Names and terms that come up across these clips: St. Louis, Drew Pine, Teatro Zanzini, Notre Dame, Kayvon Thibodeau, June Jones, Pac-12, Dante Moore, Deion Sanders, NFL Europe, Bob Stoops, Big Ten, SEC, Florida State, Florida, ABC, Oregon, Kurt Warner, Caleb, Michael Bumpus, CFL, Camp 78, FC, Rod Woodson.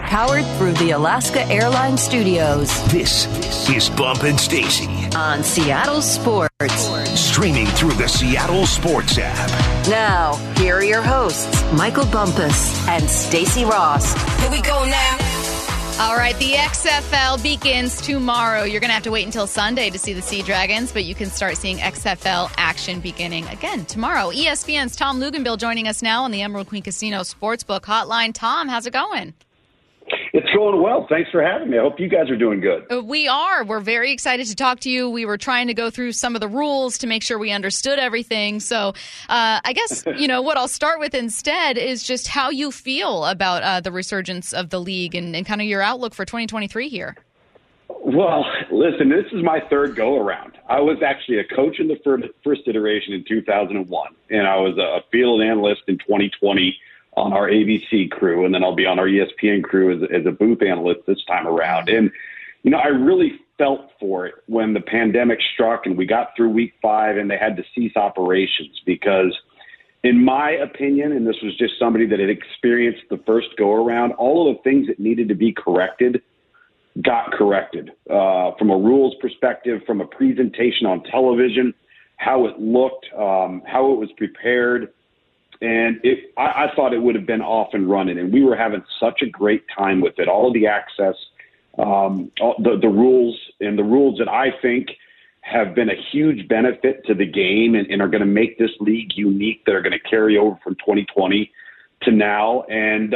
Powered through the Alaska Airlines Studios. This is Bump and Stacy on Seattle Sports. Streaming through the Seattle Sports app. Now, here are your hosts, Michael Bumpus and Stacy Ross. Here we go now. All right, the XFL begins tomorrow. You're going to have to wait until Sunday to see the Sea Dragons, but you can start seeing XFL action beginning again tomorrow. ESPN's Tom Luginbill joining us now on the Emerald Queen Casino Sportsbook Hotline. Tom, how's it going? It's going well. Thanks for having me. I hope you guys are doing good. We are. We're very excited to talk to you. We were trying to go through some of the rules to make sure we understood everything. So I guess, what I'll start with instead is just how you feel about the resurgence of the league and kind of your outlook for 2023 here. Well, listen, this is my third go-around. I was actually a coach in the first iteration in 2001, and I was a field analyst in 2020. On our ABC crew, and then I'll be on our ESPN crew as a booth analyst this time around. And, I really felt for it when the pandemic struck and we got through week 5 and they had to cease operations because, in my opinion, and this was just somebody that had experienced the first go-around, all of the things that needed to be corrected got corrected from a rules perspective, from a presentation on television, how it looked, how it was prepared. And I thought it would have been off and running, and we were having such a great time with it. All of the access, the rules, and the rules that I think have been a huge benefit to the game and are going to make this league unique, that are going to carry over from 2020 to now. And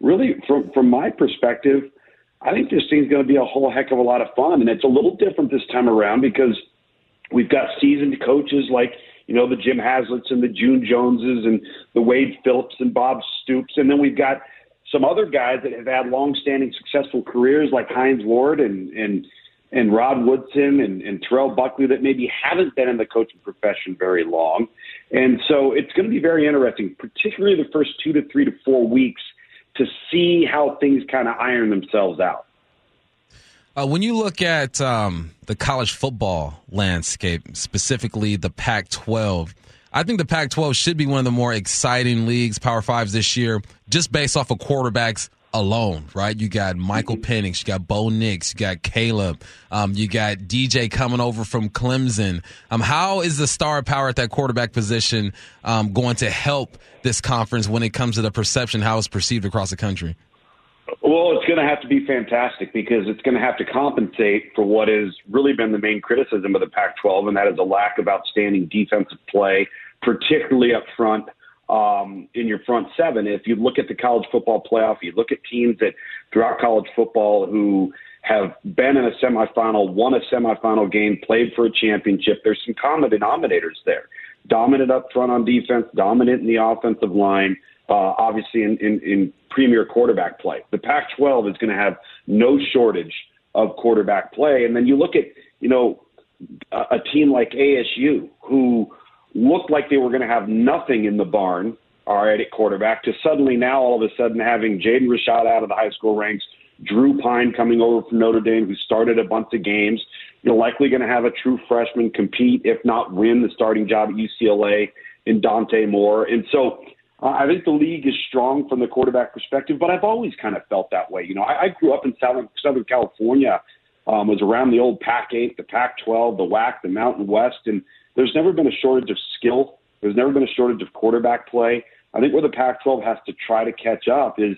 really, from my perspective, I think this thing's going to be a whole heck of a lot of fun. And it's a little different this time around because we've got seasoned coaches like – the Jim Haslett's and the June Joneses and the Wade Phillips and Bob Stoops. And then we've got some other guys that have had longstanding successful careers like Hines Ward and Rod Woodson and Terrell Buckley that maybe haven't been in the coaching profession very long. And so it's going to be very interesting, particularly the first 2 to 3 to 4 weeks, to see how things kind of iron themselves out. When you look at the college football landscape, specifically the Pac-12, I think the Pac-12 should be one of the more exciting leagues, Power 5s this year, just based off of quarterbacks alone, right? You got Michael Penix, you got Bo Nix, you got Caleb, you got DJ coming over from Clemson. How is the star power at that quarterback position going to help this conference when it comes to the perception, how it's perceived across the country? Well, it's going to have to be fantastic because it's going to have to compensate for what has really been the main criticism of the Pac-12, and that is a lack of outstanding defensive play, particularly up front in your front seven. If you look at the college football playoff, you look at teams that throughout college football who have been in a semifinal, won a semifinal game, played for a championship, there's some common denominators there. Dominant up front on defense, dominant in the offensive line, obviously in premier quarterback play. The Pac-12 is going to have no shortage of quarterback play. And then you look at, a team like ASU, who looked like they were going to have nothing in the barn, all right, at quarterback, to suddenly now all of a sudden having Jaden Rashad out of the high school ranks, Drew Pine coming over from Notre Dame, who started a bunch of games. You're likely going to have a true freshman compete, if not win, the starting job at UCLA in Dante Moore. And so I think the league is strong from the quarterback perspective, but I've always kind of felt that way. I grew up in Southern California, was around the old Pac-8, the Pac-12, the WAC, the Mountain West, and there's never been a shortage of skill. There's never been a shortage of quarterback play. I think where the Pac-12 has to try to catch up is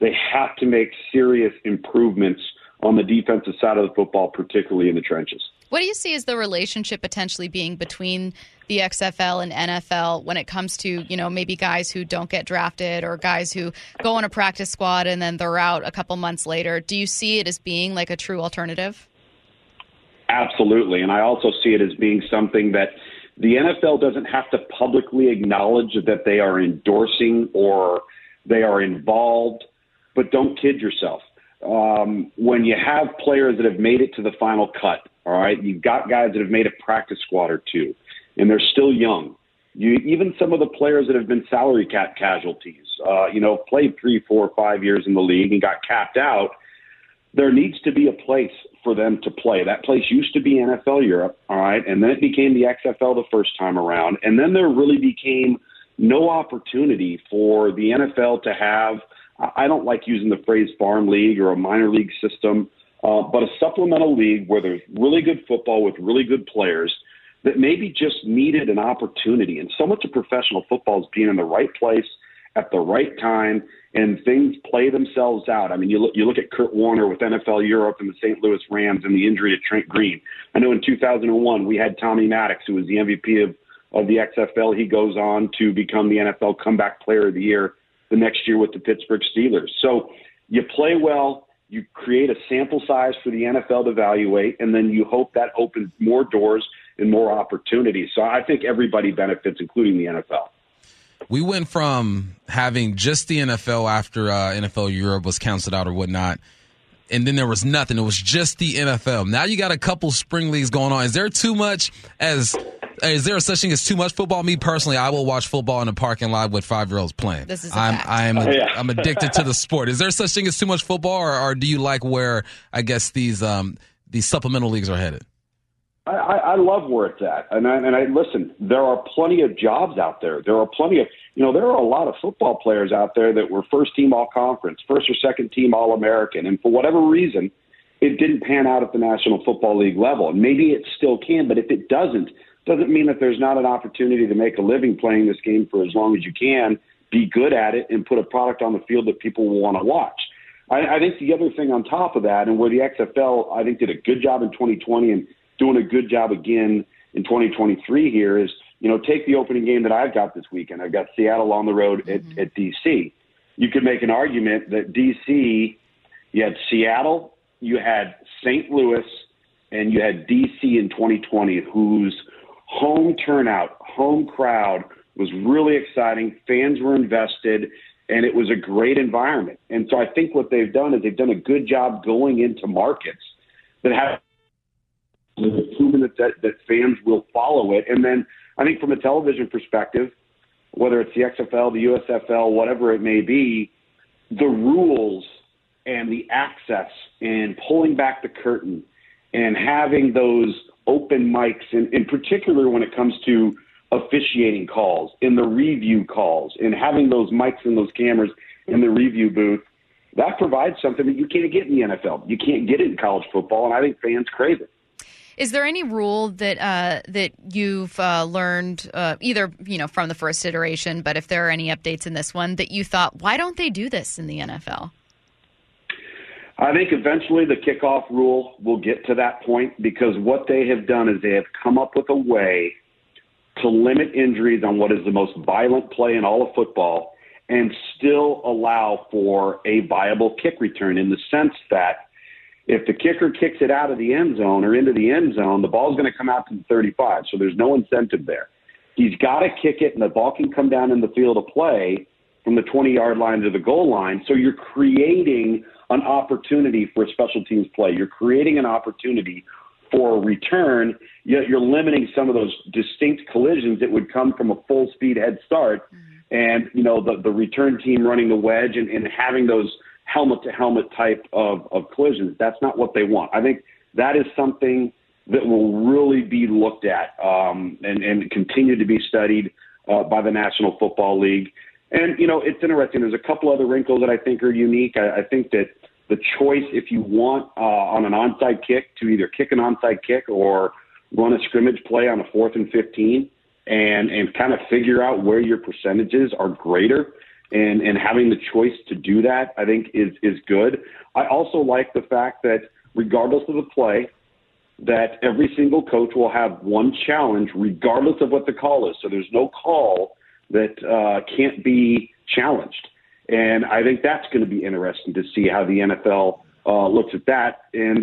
they have to make serious improvements on the defensive side of the football, particularly in the trenches. What do you see as the relationship potentially being between the XFL and NFL when it comes to, maybe guys who don't get drafted or guys who go on a practice squad and then they're out a couple months later? Do you see it as being like a true alternative? Absolutely. And I also see it as being something that the NFL doesn't have to publicly acknowledge that they are endorsing or they are involved. But don't kid yourself. When you have players that have made it to the final cut, all right, you've got guys that have made a practice squad or two, and they're still young. Even some of the players that have been salary cap casualties, played 3, 4, 5 years in the league and got capped out, there needs to be a place for them to play. That place used to be NFL Europe, all right, and then it became the XFL the first time around, and then there really became no opportunity for the NFL to have I don't like using the phrase farm league or a minor league system, but a supplemental league where there's really good football with really good players that maybe just needed an opportunity. And so much of professional football is being in the right place at the right time, and things play themselves out. I mean, you look at Kurt Warner with NFL Europe and the St. Louis Rams and the injury to Trent Green. I know in 2001 we had Tommy Maddox, who was the MVP of the XFL. He goes on to become the NFL Comeback Player of the Year the next year with the Pittsburgh Steelers. So you play well, you create a sample size for the NFL to evaluate, and then you hope that opens more doors and more opportunities. So I think everybody benefits, including the NFL. We went from having just the NFL after NFL Europe was canceled out or whatnot, and then there was nothing. It was just the NFL. Now you got a couple spring leagues going on. Is there too much as – is there such thing as too much football? Me personally, I will watch football in a parking lot with 5-year-olds playing. This is I'm addicted to the sport. Is there such thing as too much football, or do you like where I guess these supplemental leagues are headed? I love where it's at, and I listen. There are plenty of jobs out there. There are plenty of there are a lot of football players out there that were first team all conference, first or second team all American, and for whatever reason, it didn't pan out at the National Football League level. And maybe it still can, but if it doesn't mean that there's not an opportunity to make a living playing this game for as long as you can, be good at it, and put a product on the field that people will want to watch. I think the other thing on top of that, and where the XFL, I think, did a good job in 2020 and doing a good job again in 2023 here is, take the opening game that I've got this weekend. I've got Seattle on the road at DC. You could make an argument that DC, you had Seattle, you had St. Louis, and you had DC in 2020, who's home turnout, home crowd was really exciting. Fans were invested, and it was a great environment. And so I think what they've done is they've done a good job going into markets that have proven that fans will follow it. And then I think from a television perspective, whether it's the XFL, the USFL, whatever it may be, the rules and the access and pulling back the curtain and having those open mics, and in particular when it comes to officiating calls, in the review calls, and having those mics and those cameras in the review booth, that provides something that you can't get in the NFL. You can't get it in college football, and I think fans crave it. Is there any rule that you've learned either from the first iteration, but if there are any updates in this one that you thought, why don't they do this in the NFL? I think eventually the kickoff rule will get to that point, because what they have done is they have come up with a way to limit injuries on what is the most violent play in all of football and still allow for a viable kick return, in the sense that if the kicker kicks it out of the end zone or into the end zone, the ball's going to come out to the 35, so there's no incentive there. He's got to kick it, and the ball can come down in the field of play from the 20-yard line to the goal line, so you're creating an opportunity for a special teams play. You're creating an opportunity for a return, yet you're limiting some of those distinct collisions that would come from a full-speed head start and, the return team running the wedge and having those helmet-to-helmet type of collisions. That's not what they want. I think that is something that will really be looked at and continue to be studied by the National Football League. And, it's interesting. There's a couple other wrinkles that I think are unique. I think that the choice, if you want on an onside kick, to either kick an onside kick or run a scrimmage play on a 4th and 15 and kind of figure out where your percentages are greater and having the choice to do that, I think is good. I also like the fact that regardless of the play, that every single coach will have one challenge regardless of what the call is. So there's no call that can't be challenged. And I think that's going to be interesting to see how the NFL looks at that and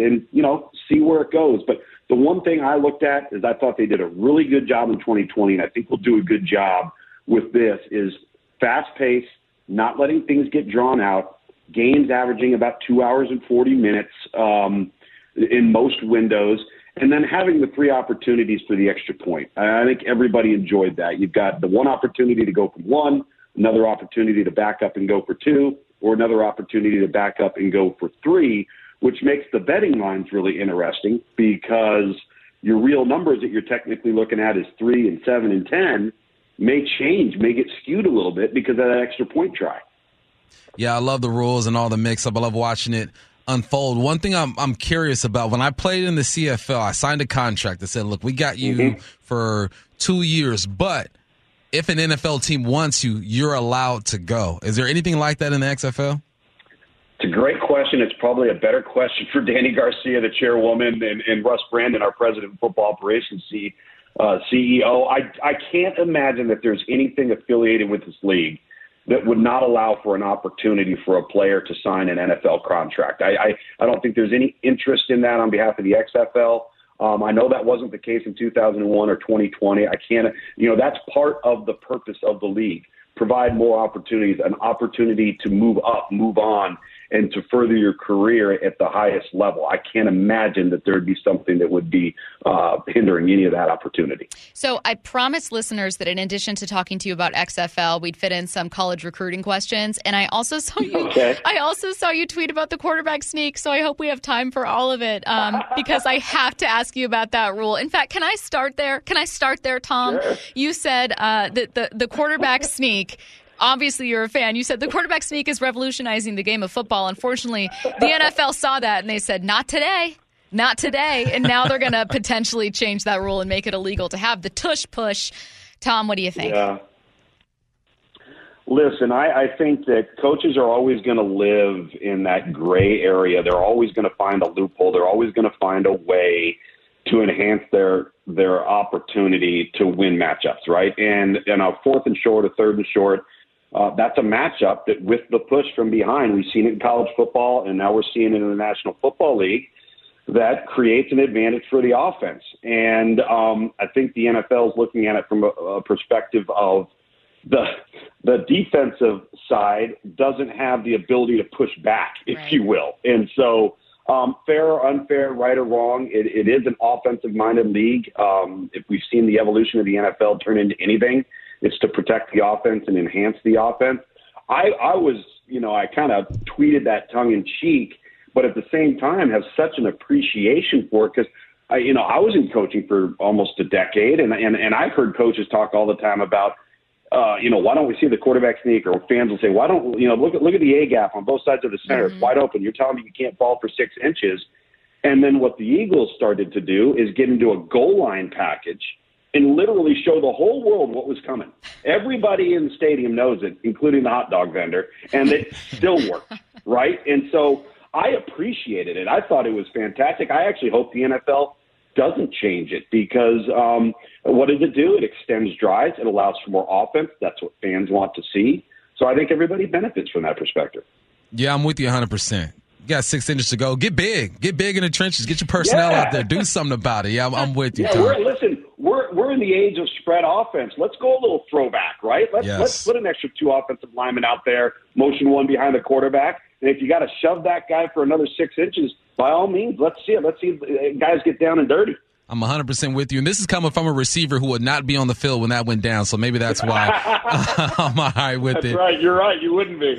see where it goes. But the one thing I looked at is I thought they did a really good job in 2020, and I think we'll do a good job with this, is fast pace, not letting things get drawn out, games averaging about 2 hours and 40 minutes in most windows, and then having the three opportunities for the extra point. I think everybody enjoyed that. You've got the one opportunity to go for one, another opportunity to back up and go for two, or another opportunity to back up and go for three, which makes the betting lines really interesting, because your real numbers that you're technically looking at is 3 and 7 and 10 may change, may get skewed a little bit because of that extra point try. Yeah, I love the rules and all the mix-up. I love watching it unfold. One thing I'm curious about, when I played in the CFL, I signed a contract that said, look, we got you for 2 years, but if an NFL team wants you, you're allowed to go. Is there anything like that in the XFL? It's a great question. It's probably a better question for Danny Garcia, the chairwoman, and Russ Brandon, our president of football operations CEO. I can't imagine that there's anything affiliated with this league that would not allow for an opportunity for a player to sign an NFL contract. I don't think there's any interest in that on behalf of the XFL. I know that wasn't the case in 2001 or 2020. That's part of the purpose of the league. Provide more opportunities, an opportunity to move up, move on, and to further your career at the highest level. I can't imagine that there would be something that would be hindering any of that opportunity. So I promised listeners that in addition to talking to you about XFL, we'd fit in some college recruiting questions. And I also saw you. Okay. I also saw you tweet about the quarterback sneak. So I hope we have time for all of it because I have to ask you about that rule. In fact, can I start there? Tom? Sure. You said that the quarterback sneak. Obviously, you're a fan. You said the quarterback sneak is revolutionizing the game of football. Unfortunately, the NFL saw that and they said, not today, not today. And now they're going to potentially change that rule and make it illegal to have the tush push. Tom, what do you think? Yeah. Listen, I think that coaches are always going to live in that gray area. They're always going to find a loophole. They're always going to find a way to enhance their opportunity to win matchups, right? And a fourth and short, a third and short, that's a matchup that with the push from behind, we've seen it in college football, and now we're seeing it in the National Football League, that creates an advantage for the offense. And I think the NFL is looking at it from a perspective of the defensive side doesn't have the ability to push back, if right. you will. And so fair or unfair, right or wrong, it is an offensive-minded league. If we've seen the evolution of the NFL turn into anything, it's to protect the offense and enhance the offense. I kind of tweeted that tongue-in-cheek, but at the same time have such an appreciation for it because, I was in coaching for almost a decade, and I've heard coaches talk all the time about, why don't we see the quarterback sneak? Or fans will say, why don't look at the A-gap on both sides of the center. It's wide open. You're telling me you can't ball for 6 inches. And then what the Eagles started to do is get into a goal line package and literally show the whole world what was coming. Everybody in the stadium knows it, including the hot dog vendor, and it still worked, right? And so I appreciated it. I thought it was fantastic. I actually hope the NFL doesn't change it because what does it do? It extends drives. It allows for more offense. That's what fans want to see. So I think everybody benefits from that perspective. Yeah, I'm with you 100%. You got 6 inches to go. Get big. Get big in the trenches. Get your personnel out there. Do something about it. Yeah, I'm with you, Tom. We're in the age of spread offense. Let's go a little throwback, right? Let's put an extra 2 offensive linemen out there, motion one behind the quarterback. And if you got to shove that guy for another 6 inches, by all means, let's see it. Let's see guys get down and dirty. I'm 100% with you. And this is coming from a receiver who would not be on the field when that went down. So maybe that's why I'm all right with it. That's right. You're right. You wouldn't be.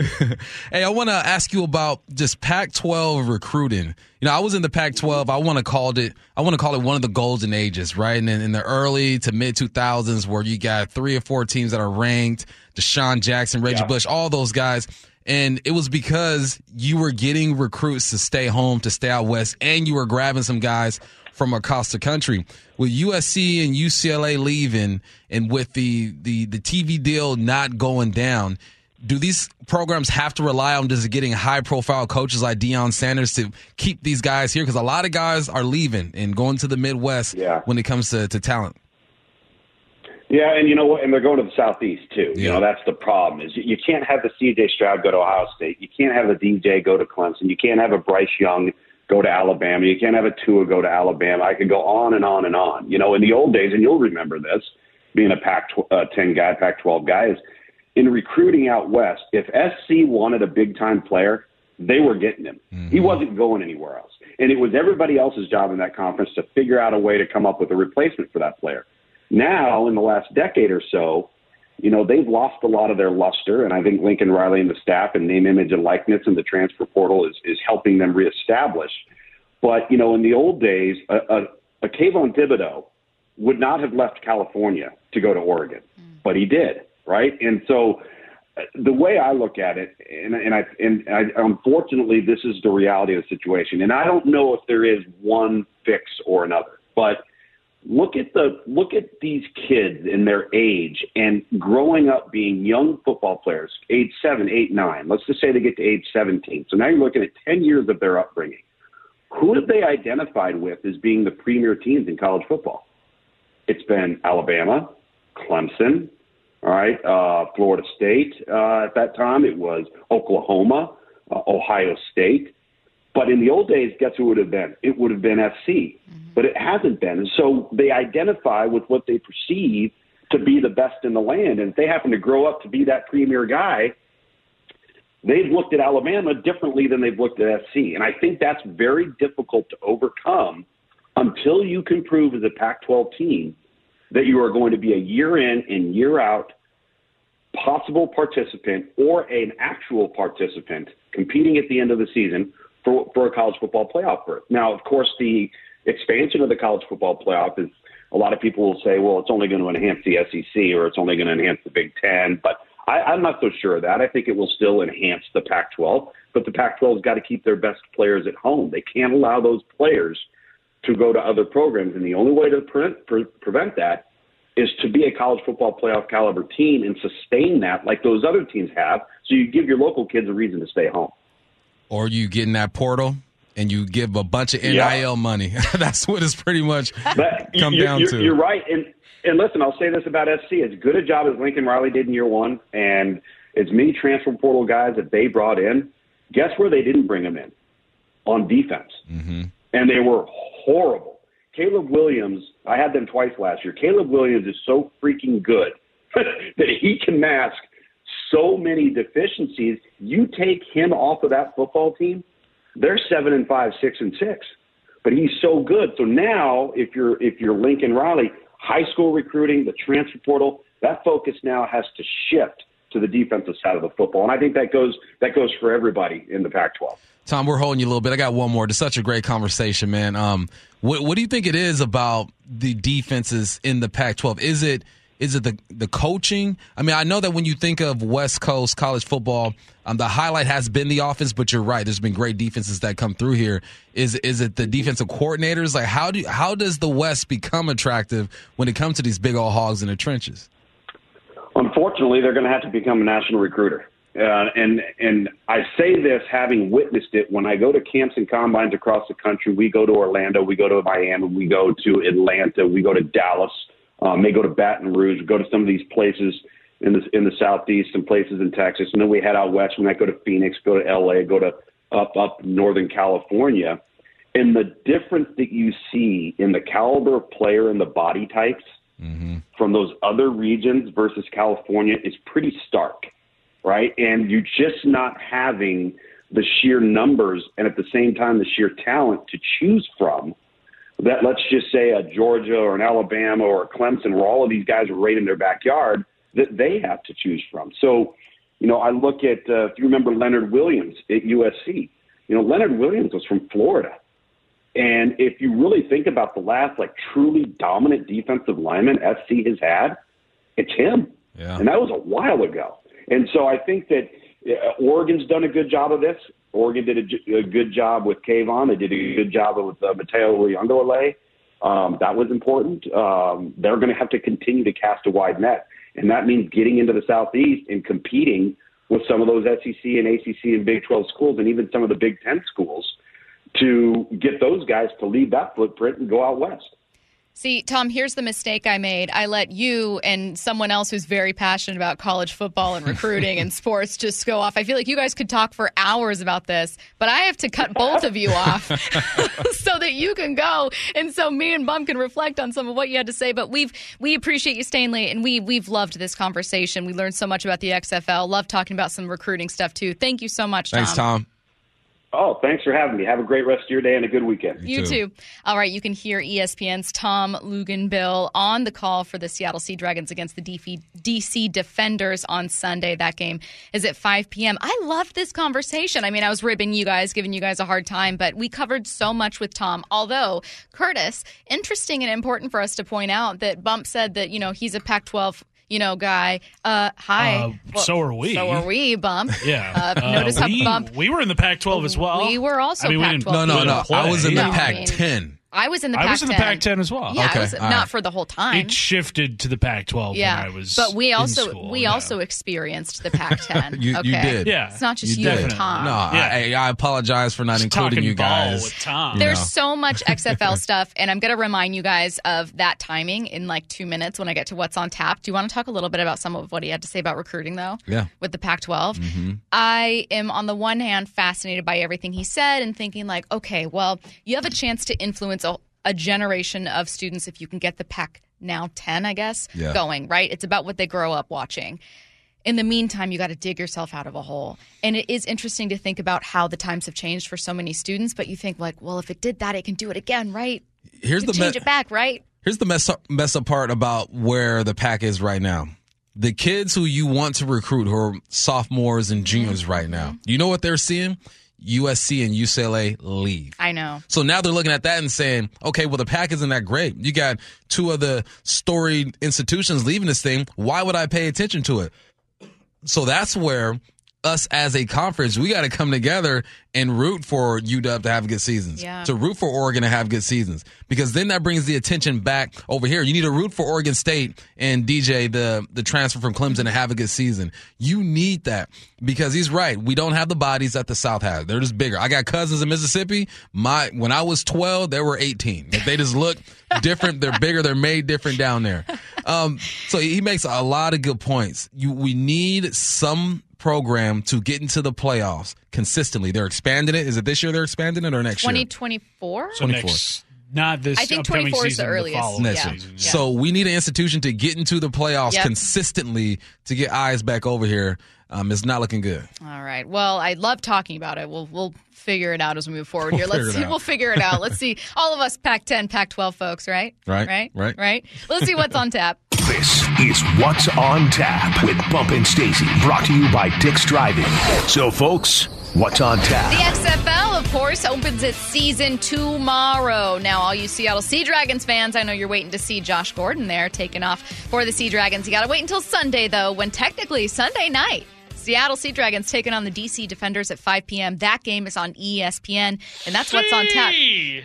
Hey, I want to ask you about just Pac-12 recruiting. I was in the Pac-12. I want to call it one of the golden ages, right? And in the early to mid-2000s where you got 3 or 4 teams that are ranked, Deshaun Jackson, Reggie Bush, all those guys. And it was because you were getting recruits to stay home, to stay out west, and you were grabbing some guys from across the country. With USC and UCLA leaving and with the TV deal not going down, do these programs have to rely on just getting high-profile coaches like Deion Sanders to keep these guys here? Because a lot of guys are leaving and going to the Midwest when it comes to talent. Yeah, and you know what? And they're going to the Southeast, too. Yeah. That's the problem. Is you can't have the C.J. Stroud go to Ohio State. You can't have the DJ go to Clemson. You can't have a Bryce Young go to Alabama. You can't have a Tua go to Alabama. I could go on and on and on. In the old days, and you'll remember this, being a Pac-10 guy, Pac-12 guy, is in recruiting out west, if SC wanted a big-time player, they were getting him. Mm-hmm. He wasn't going anywhere else. And it was everybody else's job in that conference to figure out a way to come up with a replacement for that player. Now, in the last decade or so, they've lost a lot of their luster, and I think Lincoln Riley and the staff and name, image, and likeness and the transfer portal is helping them reestablish. But, in the old days, a Kayvon Thibodeau would not have left California to go to Oregon, but he did, right? And so the way I look at it, and I unfortunately, this is the reality of the situation. And I don't know if there is one fix or another, but look at these kids in their age and growing up being young football players, age 7, 8, 9. Let's just say they get to age 17. So now you're looking at 10 years of their upbringing. Who have they identified with as being the premier teams in college football? It's been Alabama, Clemson, all right, Florida State. At that time, it was Oklahoma, Ohio State. But in the old days, guess who it would have been? It would have been FC, but it hasn't been. And so they identify with what they perceive to be the best in the land. And if they happen to grow up to be that premier guy, they've looked at Alabama differently than they've looked at FC. And I think that's very difficult to overcome until you can prove as a Pac-12 team that you are going to be a year in and year out possible participant or an actual participant competing at the end of the season for a college football playoff berth. Now, of course, the expansion of the college football playoff is a lot of people will say, well, it's only going to enhance the SEC or it's only going to enhance the Big Ten. But I'm not so sure of that. I think it will still enhance the Pac-12. But the Pac-12 has got to keep their best players at home. They can't allow those players to go to other programs. And the only way to prevent that is to be a college football playoff caliber team and sustain that like those other teams have. So you give your local kids a reason to stay home. Or you get in that portal and you give a bunch of NIL money. That's what it's pretty much come down to. You're right. And listen, I'll say this about SC. As good a job as Lincoln Riley did in year one and as many transfer portal guys that they brought in, guess where they didn't bring them in? On defense. Mm-hmm. And they were horrible. Caleb Williams, I had them twice last year. Caleb Williams is so freaking good that he can mask so many deficiencies. You take him off of that football team, they're 7-5, 6-6. But he's so good. So now, if you're Lincoln Riley, high school recruiting, the transfer portal, that focus now has to shift to the defensive side of the football. And I think that goes for everybody in the Pac-12. Tom, we're holding you a little bit. I got one more. It's such a great conversation, man. What do you think it is about the defenses in the Pac-12? Is it the coaching? I mean, I know that when you think of West Coast college football, the highlight has been the offense, but you're right. There's been great defenses that come through here. Is it the defensive coordinators? Like, how does the West become attractive when it comes to these big old hogs in the trenches? Unfortunately, they're going to have to become a national recruiter. And I say this having witnessed it. When I go to camps and combines across the country, we go to Orlando, we go to Miami, we go to Atlanta, we go to Dallas, may go to Baton Rouge, we go to some of these places in the Southeast and places in Texas. And then we head out west. We might go to Phoenix, go to L.A., go to up Northern California. And the difference that you see in the caliber of player and the body types from those other regions versus California is pretty stark. Right, and you're just not having the sheer numbers and at the same time the sheer talent to choose from that, let's just say, a Georgia or an Alabama or a Clemson, where all of these guys are right in their backyard, that they have to choose from. So, you know, I look at, if you remember Leonard Williams at USC, you know, Leonard Williams was from Florida. And if you really think about the last, like, truly dominant defensive lineman FC has had, it's him. Yeah. And that was a while ago. And so I think that Oregon's done a good job of this. Oregon did a good job with Kayvon. They did a good job with Mateo Leonard. That was important. They're going to have to continue to cast a wide net, and that means getting into the Southeast and competing with some of those SEC and ACC and Big 12 schools and even some of the Big 10 schools to get those guys to leave that footprint and go out west. See, Tom, here's the mistake I made. I let you and someone else who's very passionate about college football and recruiting and sports just go off. I feel like you guys could talk for hours about this, but I have to cut both of you off so that you can go. And so me and Bum can reflect on some of what you had to say. But we appreciate you staying late, and we've loved this conversation. We learned so much about the XFL. Love talking about some recruiting stuff, too. Thank you so much, Tom. Thanks, Tom. Oh, thanks for having me. Have a great rest of your day and a good weekend. You too. All right, you can hear ESPN's Tom Luginbill on the call for the Seattle Sea Dragons against the DC Defenders on Sunday. That game is at 5 p.m. I loved this conversation. I mean, I was ribbing you guys, giving you guys a hard time, but we covered so much with Tom. Although, Curtis, interesting and important for us to point out that Bump said that, you know, he's a Pac-12 guy. So are we, Bump. Yeah. Notice how Bump. We were in the Pac-12 as well. We were also Pac-12. No. I was in the Pac-10. I was in the Pac-10. I was in the Pac-10 as well. Yeah, okay. Not for the whole time. It shifted to the Pac-12 when I was But we also experienced the Pac-10. You did. Yeah. It's not just you and Tom. No, yeah. I apologize for not including you guys. With Tom. There's so much XFL stuff, and I'm going to remind you guys of that timing in like 2 minutes when I get to what's on tap. Do you want to talk a little bit about some of what he had to say about recruiting, though? Yeah. With the Pac-12? Mm-hmm. I am, on the one hand, fascinated by everything he said and thinking like, okay, well, you have a chance to influence a generation of students if you can get the Pac now 10, I guess, going, right? It's about what they grow up watching. In the meantime, you got to dig yourself out of a hole. And it is interesting to think about how the times have changed for so many students, but you think like, well, if it did that, it can do it again, right? Here's the mess up part about where the Pac is right now. The kids who you want to recruit who are sophomores and juniors right now, you know what they're seeing? USC and UCLA leave. I know. So now they're looking at that and saying, okay, well, the Pac isn't that great. You got two of the storied institutions leaving this thing. Why would I pay attention to it? So that's where us as a conference, we got to come together and root for UW to have good seasons, to root for Oregon to have good seasons, because then that brings the attention back over here. You need to root for Oregon State and DJ, the transfer from Clemson, to have a good season. You need that because he's right. We don't have the bodies that the South has. They're just bigger. I got cousins in Mississippi. When I was 12, they were 18. They just look different. They're bigger. They're made different down there. So he makes a lot of good points. We need some program to get into the playoffs consistently. They're expanding it. Is it this year they're expanding it or next year? 2024? So not this upcoming season. I think 2024 is the earliest. Next season. Yeah. So we need an institution to get into the playoffs consistently to get eyes back over here. It's not looking good. All right. Well, I love talking about it. We'll figure it out as we move forward here. We'll figure it out. Let's see. All of us Pac-10, Pac-12 folks, right? Right. Let's see what's on tap. This is What's on Tap with Bump and Stacy, brought to you by Dick's Drive-In. So, folks, what's on tap? The XFL, of course, opens its season tomorrow. Now, all you Seattle Sea Dragons fans, I know you're waiting to see Josh Gordon there taking off for the Sea Dragons. You got to wait until Sunday, though, when technically Sunday night, Seattle Sea Dragons taking on the DC Defenders at 5 p.m. That game is on ESPN, and that's what's on tap.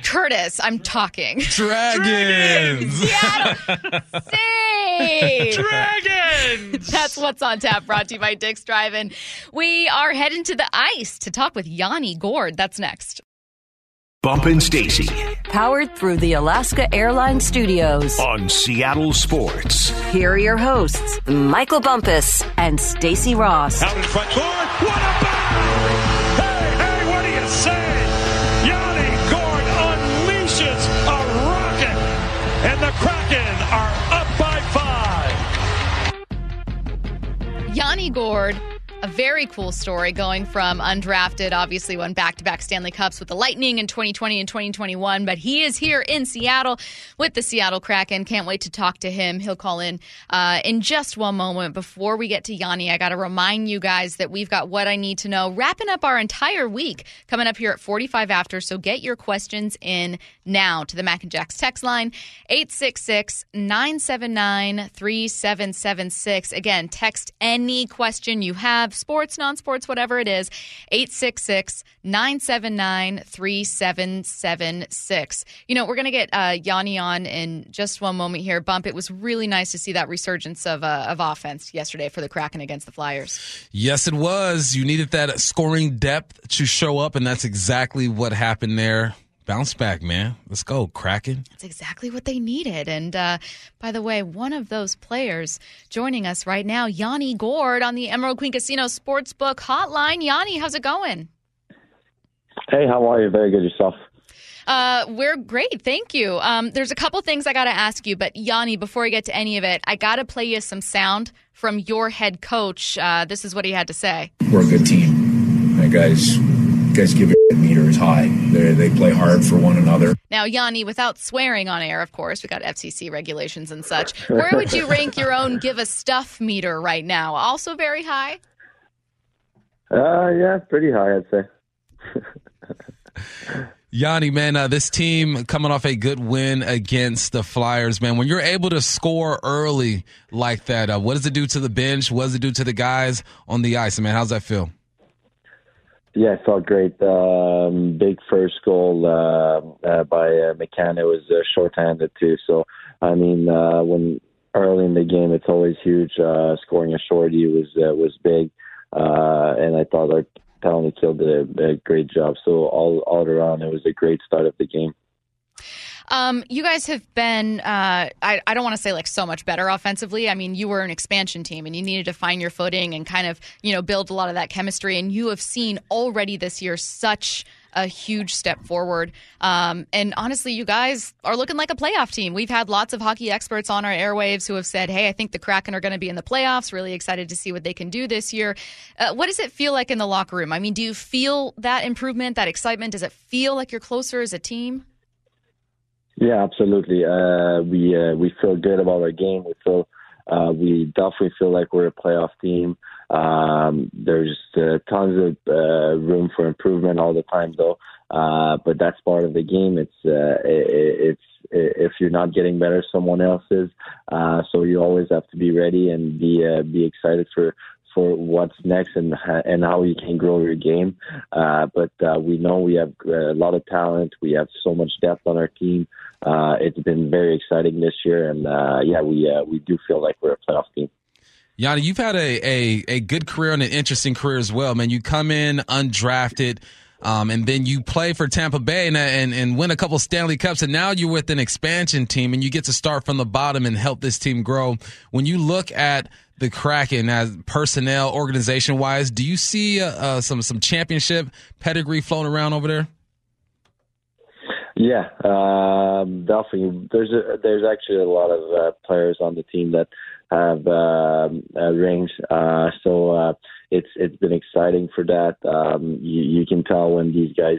Curtis, I'm talking. Dragons! Seattle Sea! Dragons! That's what's on tap, brought to you by Dick's Drive-In. We are heading to the ice to talk with Yanni Gord. That's next. Bump and Stacy. Powered through the Alaska Airlines Studios. On Seattle Sports. Here are your hosts, Michael Bumpus and Stacy Ross. Out in front court. What a bounce! Hey, what do you say? Yanni Gord unleashes a rocket. And the Kraken are up by 5. Yanni Gord. A very cool story, going from undrafted, obviously won back-to-back Stanley Cups with the Lightning in 2020 and 2021, but he is here in Seattle with the Seattle Kraken. Can't wait to talk to him. He'll call in just one moment. Before we get to Yanni, I got to remind you guys that we've got What I Need to Know wrapping up our entire week coming up here at 45 after, so get your questions in now to the Mac and Jack's text line, 866-979-3776. Again, text any question you have. Sports, non-sports, whatever it is, 866-979-3776. We're going to get Yanni on in just one moment here. Bump, it was really nice to see that resurgence of offense yesterday for the Kraken against the Flyers. Yes, it was. You needed that scoring depth to show up, and that's exactly what happened there. Bounce back, man. Let's go, Kraken. That's exactly what they needed. And by the way, one of those players joining us right now, Yanni Gord on the Emerald Queen Casino Sportsbook Hotline. Yanni, how's it going? Hey, how are you? Very good, yourself? We're great. Thank you. There's a couple things I got to ask you, but Yanni, before I get to any of it, I got to play you some sound from your head coach. This is what he had to say. We're a good team. Hey, guys give a meter is high. They play hard for one another. Now, Yanni, without swearing on air, of course, we got FCC regulations and such. Where would you rank your own give a stuff meter right now? Also very high? Yeah, pretty high, I'd say. Yanni, man, this team coming off a good win against the Flyers, man. When you're able to score early like that, what does it do to the bench? What does it do to the guys on the ice? Man, how's that feel? Yeah, it felt great. Big first goal by McCann. It was shorthanded too. So, I mean, when early in the game, it's always huge. Scoring a shorty was big, and I thought our Tony killed a great job. So all around, it was a great start of the game. You guys have been, I don't want to say like so much better offensively. I mean, you were an expansion team and you needed to find your footing and kind of, you know, build a lot of that chemistry. And you have seen already this year such a huge step forward. And honestly, you guys are looking like a playoff team. We've had lots of hockey experts on our airwaves who have said, hey, I think the Kraken are going to be in the playoffs. Really excited to see what they can do this year. What does it feel like in the locker room? I mean, do you feel that improvement, that excitement? Does it feel like you're closer as a team? Yeah, absolutely. We feel good about our game. We feel we definitely feel like we're a playoff team. There's tons of room for improvement all the time, though. But that's part of the game. It's if you're not getting better, someone else is. So you always have to be ready and be excited for what's next and how you can grow your game. But we know we have a lot of talent. We have so much depth on our team. It's been very exciting this year. And, we do feel like we're a playoff team. Yanni, you've had a good career and an interesting career as well, man. You come in undrafted, and then you play for Tampa Bay and win a couple Stanley Cups, and now you're with an expansion team, and you get to start from the bottom and help this team grow. When you look at the Kraken as personnel, organization-wise, do you see some championship pedigree floating around over there? Yeah, definitely. There's actually a lot of players on the team that have rings, so it's been exciting for that. You can tell when these guys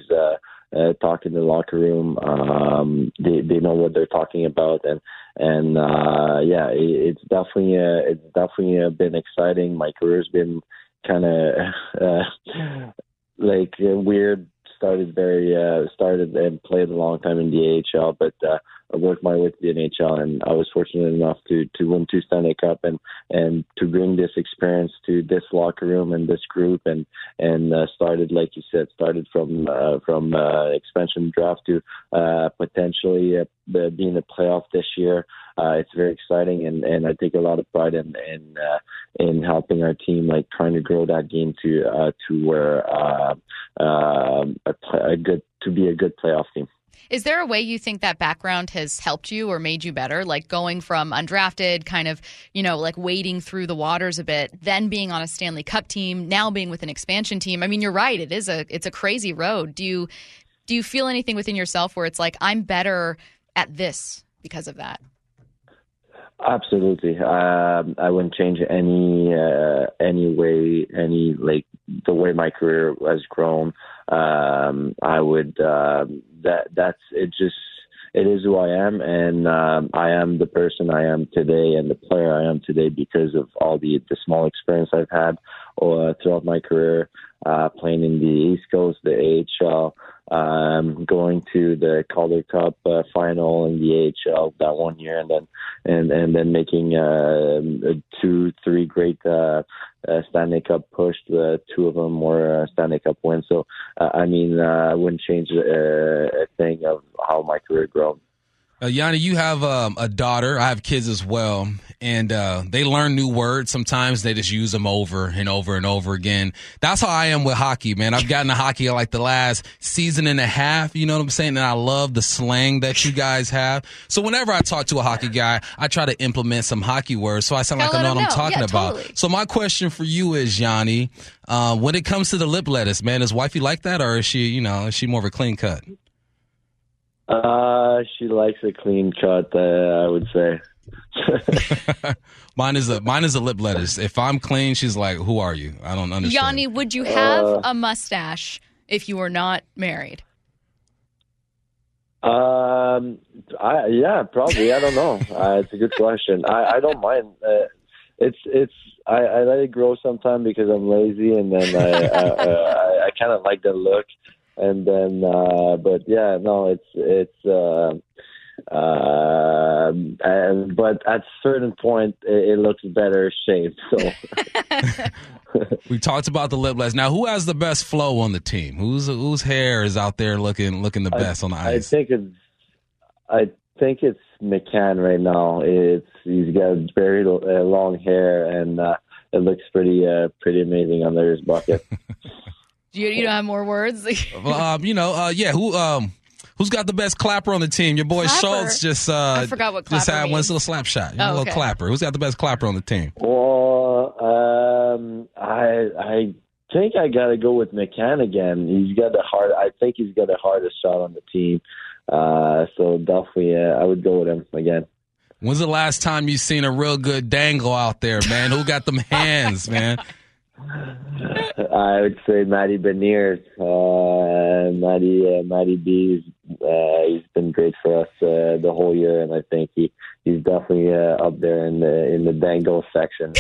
talk in the locker room. They know what they're talking about, it's definitely been exciting. My career's been kind of like weird. Started and played a long time in the AHL, but I worked my way to the NHL, and I was fortunate enough to win two Stanley Cup and to bring this experience to this locker room and this group, and started, like you said, from expansion draft to potentially be in the playoff this year. It's very exciting, and I take a lot of pride in helping our team, like trying to grow that game to where to be a good playoff team. Is there a way you think that background has helped you or made you better? Like going from undrafted, kind of, you know, like wading through the waters a bit, then being on a Stanley Cup team, now being with an expansion team. I mean, you're right. It's a crazy road. Do you feel anything within yourself where it's like, I'm better at this because of that? Absolutely. I wouldn't change any way the way my career has grown. I would, it is who I am. And, I am the person I am today and the player I am today because of all the small experience I've had throughout my career, playing in the East Coast, the AHL, going to the Calder Cup final in the AHL that one year, and then making 2-3 great Stanley Cup push. Two of them were Stanley Cup wins. So I wouldn't change a thing of how my career grew. Yanni, you have a daughter. I have kids as well, and they learn new words. Sometimes they just use them over and over and over again. That's how I am with hockey, man. I've gotten to hockey like the last season and a half, you know what I'm saying? And I love the slang that you guys have. So whenever I talk to a hockey guy, I try to implement some hockey words so I sound like I know what I'm talking about. Totally. So my question for you is, Yanni, when it comes to the lip lettuce, man, is wifey like that, or is she more of a clean cut? She likes a clean cut, I would say. Mine is a lip lettuce. If I'm clean, she's like, "Who are you? I don't understand." Yanni, would you have a mustache if you were not married? Probably. I don't know. It's a good question. I don't mind. I let it grow sometimes because I'm lazy, and then I kind of like the look. And then, but yeah, no, but at a certain point, it looks better shaped. So we talked about the lip last. Now, who has the best flow on the team? Whose hair is out there looking the best on the ice? I think it's McCann right now. He's got very long hair, and it looks pretty amazing under his bucket. You don't have more words? Who's got the best clapper on the team? Your boy clapper? Schultz just had one little slap shot. Little clapper. Who's got the best clapper on the team? Well, I think I got to go with McCann again. I think he's got the hardest shot on the team. So definitely, I would go with him again. When's the last time you seen a real good dangle out there, man? Who got them hands, man? I would say Matty Beniers. Matty B, he's been great for us the whole year, and I think he's definitely up there in the dangle section.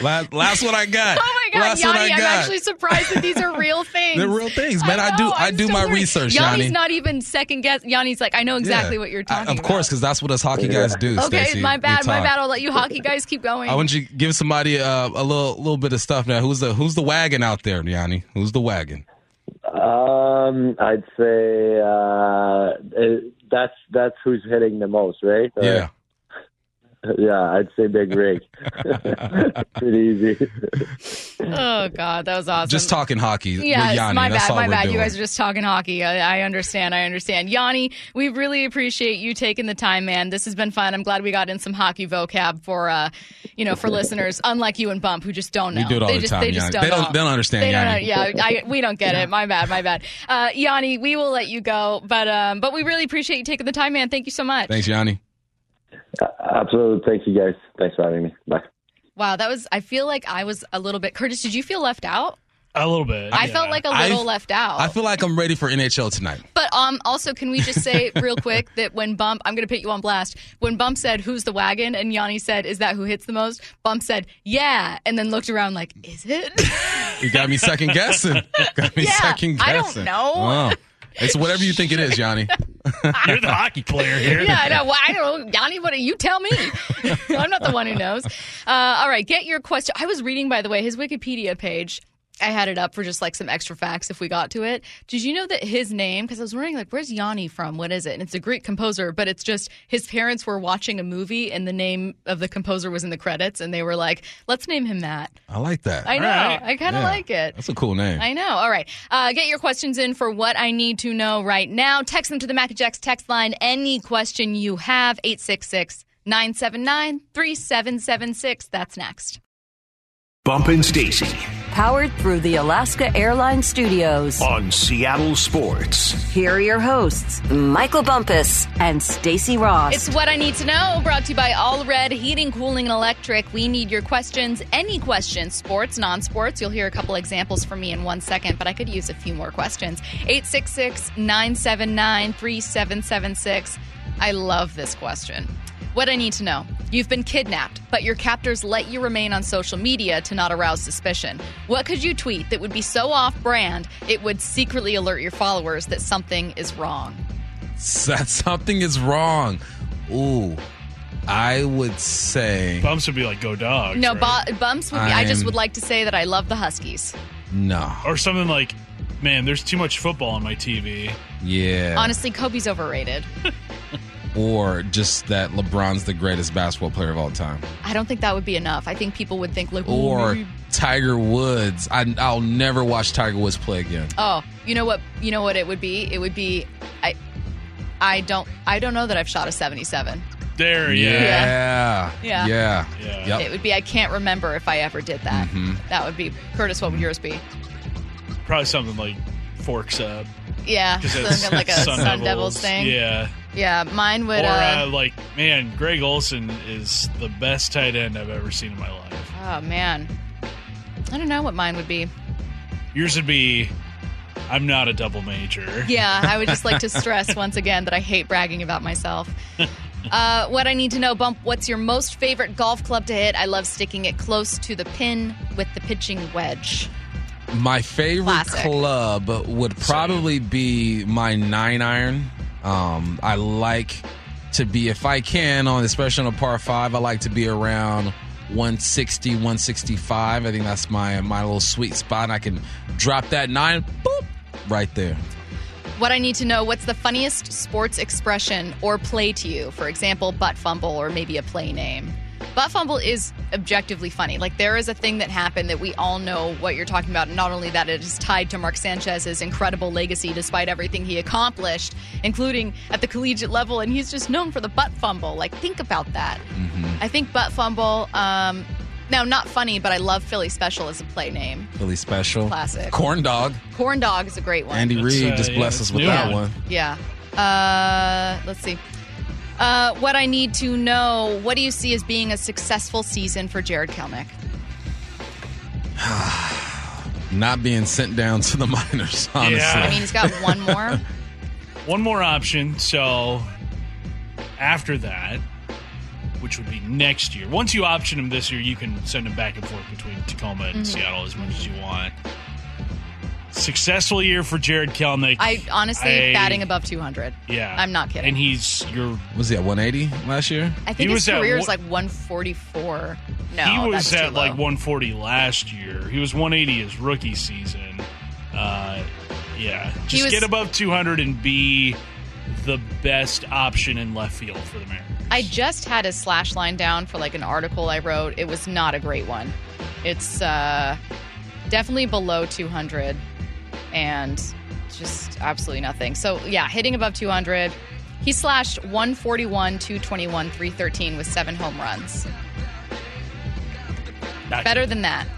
Last one I got. Oh my God, Yanni! I'm actually surprised that these are real things. They're real things, man. I do my research. Yanni's not even second guess. Yanni's like, I know exactly what you're talking about. Of course, because that's what us hockey guys do. Okay, Stacey, my bad. I'll let you hockey guys keep going. I want you to give somebody a little bit of stuff now. Who's the wagon out there, Yanni? Who's the wagon? I'd say that's who's hitting the most, right? Yeah. Yeah, I'd say Big Rig. Pretty easy. Oh, God, that was awesome. Just talking hockey. Yeah, Yanni, my bad. You guys are just talking hockey. I understand. Yanni, we really appreciate you taking the time, man. This has been fun. I'm glad we got in some hockey vocab for listeners, unlike you and Bump, who just don't know. We do it all the time, Yanni. They don't understand, Yanni. We don't get it. My bad. Yanni, we will let you go, but we really appreciate you taking the time, man. Thank you so much. Thanks, Yanni. Absolutely. Thank you, guys. Thanks for having me. Bye. Wow, I feel like I was a little bit. Curtis, did you feel left out? A little bit. I felt like a little left out. I feel like I'm ready for NHL tonight. But also, can we just say real quick that when Bump, I'm going to put you on blast. When Bump said, "Who's the wagon?" and Yanni said, "Is that who hits the most?" Bump said, "Yeah," and then looked around like, "Is it?" You got me second guessing. I don't know. Wow. It's whatever you think it is, Yanni. You're the hockey player here. Yeah, I know. Well, I don't know. Yanni, what do you tell me? I'm not the one who knows. All right, get your question. I was reading, by the way, his Wikipedia page. I had it up for just like some extra facts if we got to it. Did you know that his name, because I was wondering, like, where's Yanni from? What is it? And it's a Greek composer, but it's just his parents were watching a movie and the name of the composer was in the credits and they were like, let's name him that. I like that. I know. Right. I kind of like it. That's a cool name. I know. All right. Get your questions in for what I need to know right now. Text them to the Mac and Jacks text line. Any question you have, 866-979-3776. That's next. Bump and Stacy. Powered through the Alaska Airlines Studios. On Seattle Sports. Here are your hosts, Michael Bumpus and Stacy Ross. It's What I Need to Know, brought to you by All Red Heating, Cooling, and Electric. We need your questions. Any questions, sports, non-sports. You'll hear a couple examples from me in 1 second, but I could use a few more questions. 866-979-3776. I love this question. What I need to know. You've been kidnapped, but your captors let you remain on social media to not arouse suspicion. What could you tweet that would be so off-brand it would secretly alert your followers that something is wrong? That something is wrong. Ooh. I would say... Bumps would be like, go Dogs. No, right? Bumps would be, I just would like to say that I love the Huskies. No. Or something like, man, there's too much football on my TV. Yeah. Honestly, Kobe's overrated. Or just that LeBron's the greatest basketball player of all time. I don't think that would be enough. I think people would think like... Or Tiger Woods. I'll never watch Tiger Woods play again. Oh, you know what it would be? It would be... I don't know that I've shot a 77. There, yeah. Yeah. Yeah. Yeah. Yep. It would be, I can't remember if I ever did that. Mm-hmm. That would be... Curtis, what would yours be? Probably something like forks up. Yeah. Something like a Sun Devils thing. Yeah. Yeah, mine would... Or, man, Greg Olsen is the best tight end I've ever seen in my life. Oh, man. I don't know what mine would be. Yours would be, I'm not a double major. Yeah, I would just like to stress once again that I hate bragging about myself. What I need to know, Bump, what's your most favorite golf club to hit? I love sticking it close to the pin with the pitching wedge. My favorite club would probably be my 9-iron. I like to be, if I can, on especially on a par 5, I like to be around 160, 165. I think that's my little sweet spot. I can drop that 9, boop, right there. What I need to know, what's the funniest sports expression or play to you? For example, butt fumble or maybe a play name. Butt fumble is objectively funny. Like, there is a thing that happened that we all know what you're talking about. And not only that, it is tied to Mark Sanchez's incredible legacy despite everything he accomplished, including at the collegiate level. And he's just known for the butt fumble. Like, think about that. Mm-hmm. I think butt fumble, now not funny, but I love Philly Special as a play name. Philly Special. Classic. Corn Dog. Corn Dog is a great one. Andy Reid just blessed us with that one. Yeah. Let's see. What I need to know, what do you see as being a successful season for Jared Kelnick? Not being sent down to the minors, honestly. Yeah. I mean, he's got one more. One more option. So after that, which would be next year. Once you option him this year, you can send him back and forth between Tacoma and Seattle as much as you want. Successful year for Jared Kelnick. I honestly batting above 200. Yeah. I'm not kidding. And was he at 180 last year? I think his career is like 144. No, he was at like 140 last year. He was 180 his rookie season. Just get above 200 and be the best option in left field for the Mariners. I just had his slash line down for like an article I wrote. It was not a great one. It's definitely below 200. And just absolutely nothing. So, yeah, hitting above 200. He slashed 141, 221, 313 with 7 home runs. Better than that.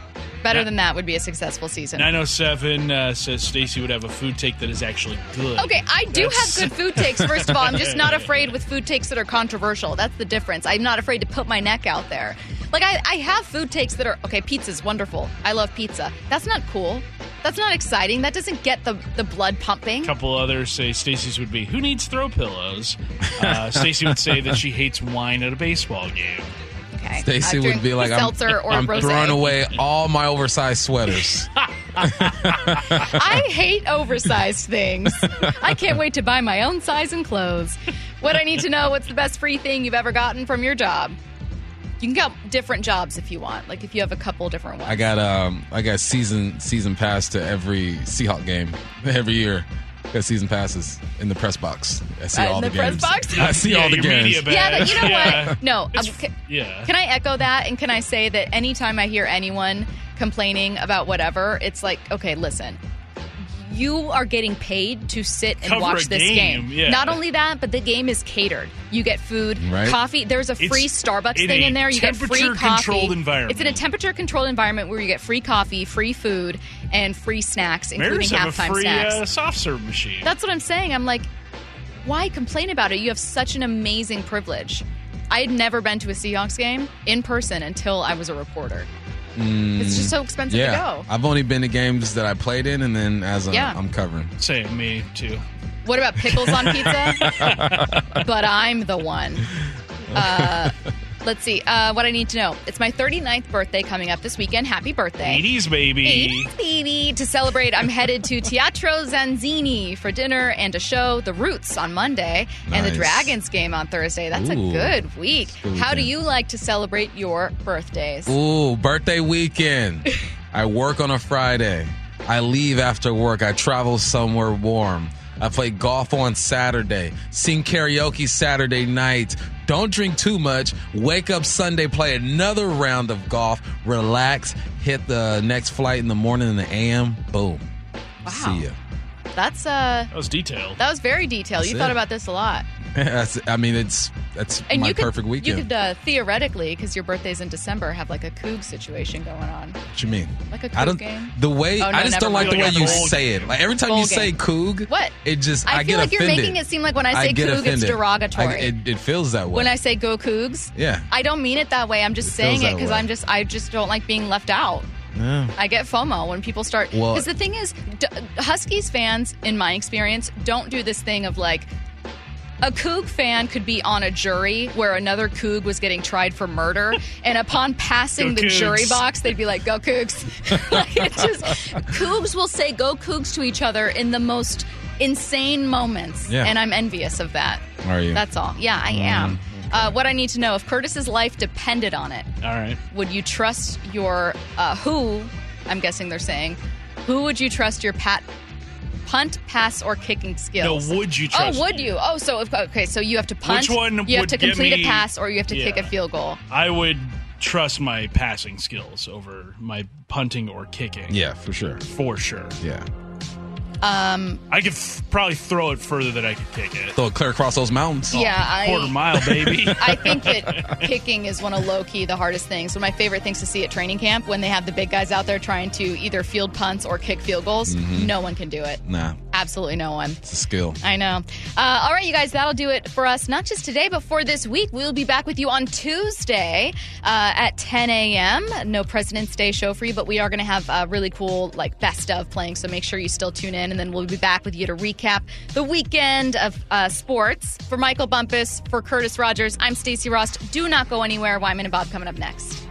Better than that would be a successful season. 907 says Stacy would have a food take that is actually good. Okay, I do have good food takes, first of all. I'm just not afraid with food takes that are controversial. That's the difference. I'm not afraid to put my neck out there. Like, I have food takes that are, okay, pizza's wonderful. I love pizza. That's not cool. That's not exciting. That doesn't get the blood pumping. A couple others say Stacy's would be, who needs throw pillows? Stacy would say that she hates wine at a baseball game. Okay. Stacy would be like, I'm throwing away all my oversized sweaters. I hate oversized things. I can't wait to buy my own size and clothes. What I need to know, what's the best free thing you've ever gotten from your job? You can get different jobs if you want. Like, if you have a couple different ones. I got season pass to every Seahawks game every year. Got season passes in the press box. I see all the games. I see all the games. Yeah, you know what? No. Can I echo that? And can I say that anytime I hear anyone complaining about whatever, it's like, okay, listen. You are getting paid to sit and watch this game. Yeah. Not only that, but the game is catered. You get food, coffee. There's a free Starbucks thing in there. You get free coffee. It's in a temperature-controlled environment where you get free coffee, free food, and free snacks, including halftime snacks. Soft serve machine. That's what I'm saying. I'm like, why complain about it? You have such an amazing privilege. I had never been to a Seahawks game in person until I was a reporter. It's just so expensive to go. I've only been to games that I played in, and then I'm covering. Same, me too. What about pickles on pizza? But I'm the one. Let's see. What I need to know. It's my 39th birthday coming up this weekend. Happy birthday. 80s, baby. 80s, baby. To celebrate, I'm headed to Teatro Zanzini for dinner and a show, The Roots, on Monday, and the Dragons game on Thursday. That's a good week. How do you like to celebrate your birthdays? Ooh, birthday weekend. I work on a Friday. I leave after work. I travel somewhere warm. I play golf on Saturday, sing karaoke Saturday night, don't drink too much, wake up Sunday, play another round of golf, relax, hit the next flight in the morning in the AM, boom. Wow. See ya. That was detailed. That was very detailed. That's thought about this a lot. That's my perfect weekend. You could theoretically, because your birthday's in December, have like a Cougs situation going on. What you mean? Like a Cougs game? I just don't like the way you say it. Like, every time you say Coug, it just, I get offended. I feel like you're making it seem like when I say Coug, it's derogatory. It feels that way. When I say go Cougs, I don't mean it that way. I'm just saying it because I just don't like being left out. Yeah. I get FOMO when people start. Because the thing is, Huskies fans, in my experience, don't do this thing of like, a Coug fan could be on a jury where another Coug was getting tried for murder, and upon passing the jury box, they'd be like, "Go Cougs!" Like, it just, Cougs will say "Go Cougs" to each other in the most insane moments, and I'm envious of that. Are you? That's all. Yeah, I am. Okay. What I need to know, if Curtis's life depended on it, all right, would you trust your who? I'm guessing they're saying, who would you trust your punt, pass, or kicking skills? No, would you trust? Oh, would you? Oh, so if, okay, so you have to punt. Which one you have to complete a pass, or you have to kick a field goal. I would trust my passing skills over my punting or kicking. Yeah, for sure. For sure. Yeah. I could probably throw it further than I could kick it. Throw it clear across those mountains. Yeah, quarter mile, baby. I think that kicking is one of low-key the hardest things. One of my favorite things to see at training camp when they have the big guys out there trying to either field punts or kick field goals. Mm-hmm. No one can do it. Nah. Absolutely no one. It's a skill. I know. All right, you guys, that'll do it for us. Not just today, but for this week. We'll be back with you on Tuesday at 10 a.m. No President's Day show for you, but we are going to have a really cool like best of playing, so make sure you still tune in. And then we'll be back with you to recap the weekend of sports. For Michael Bumpus, for Curtis Rogers, I'm Stacy Ross. Do not go anywhere. Wyman and Bob coming up next.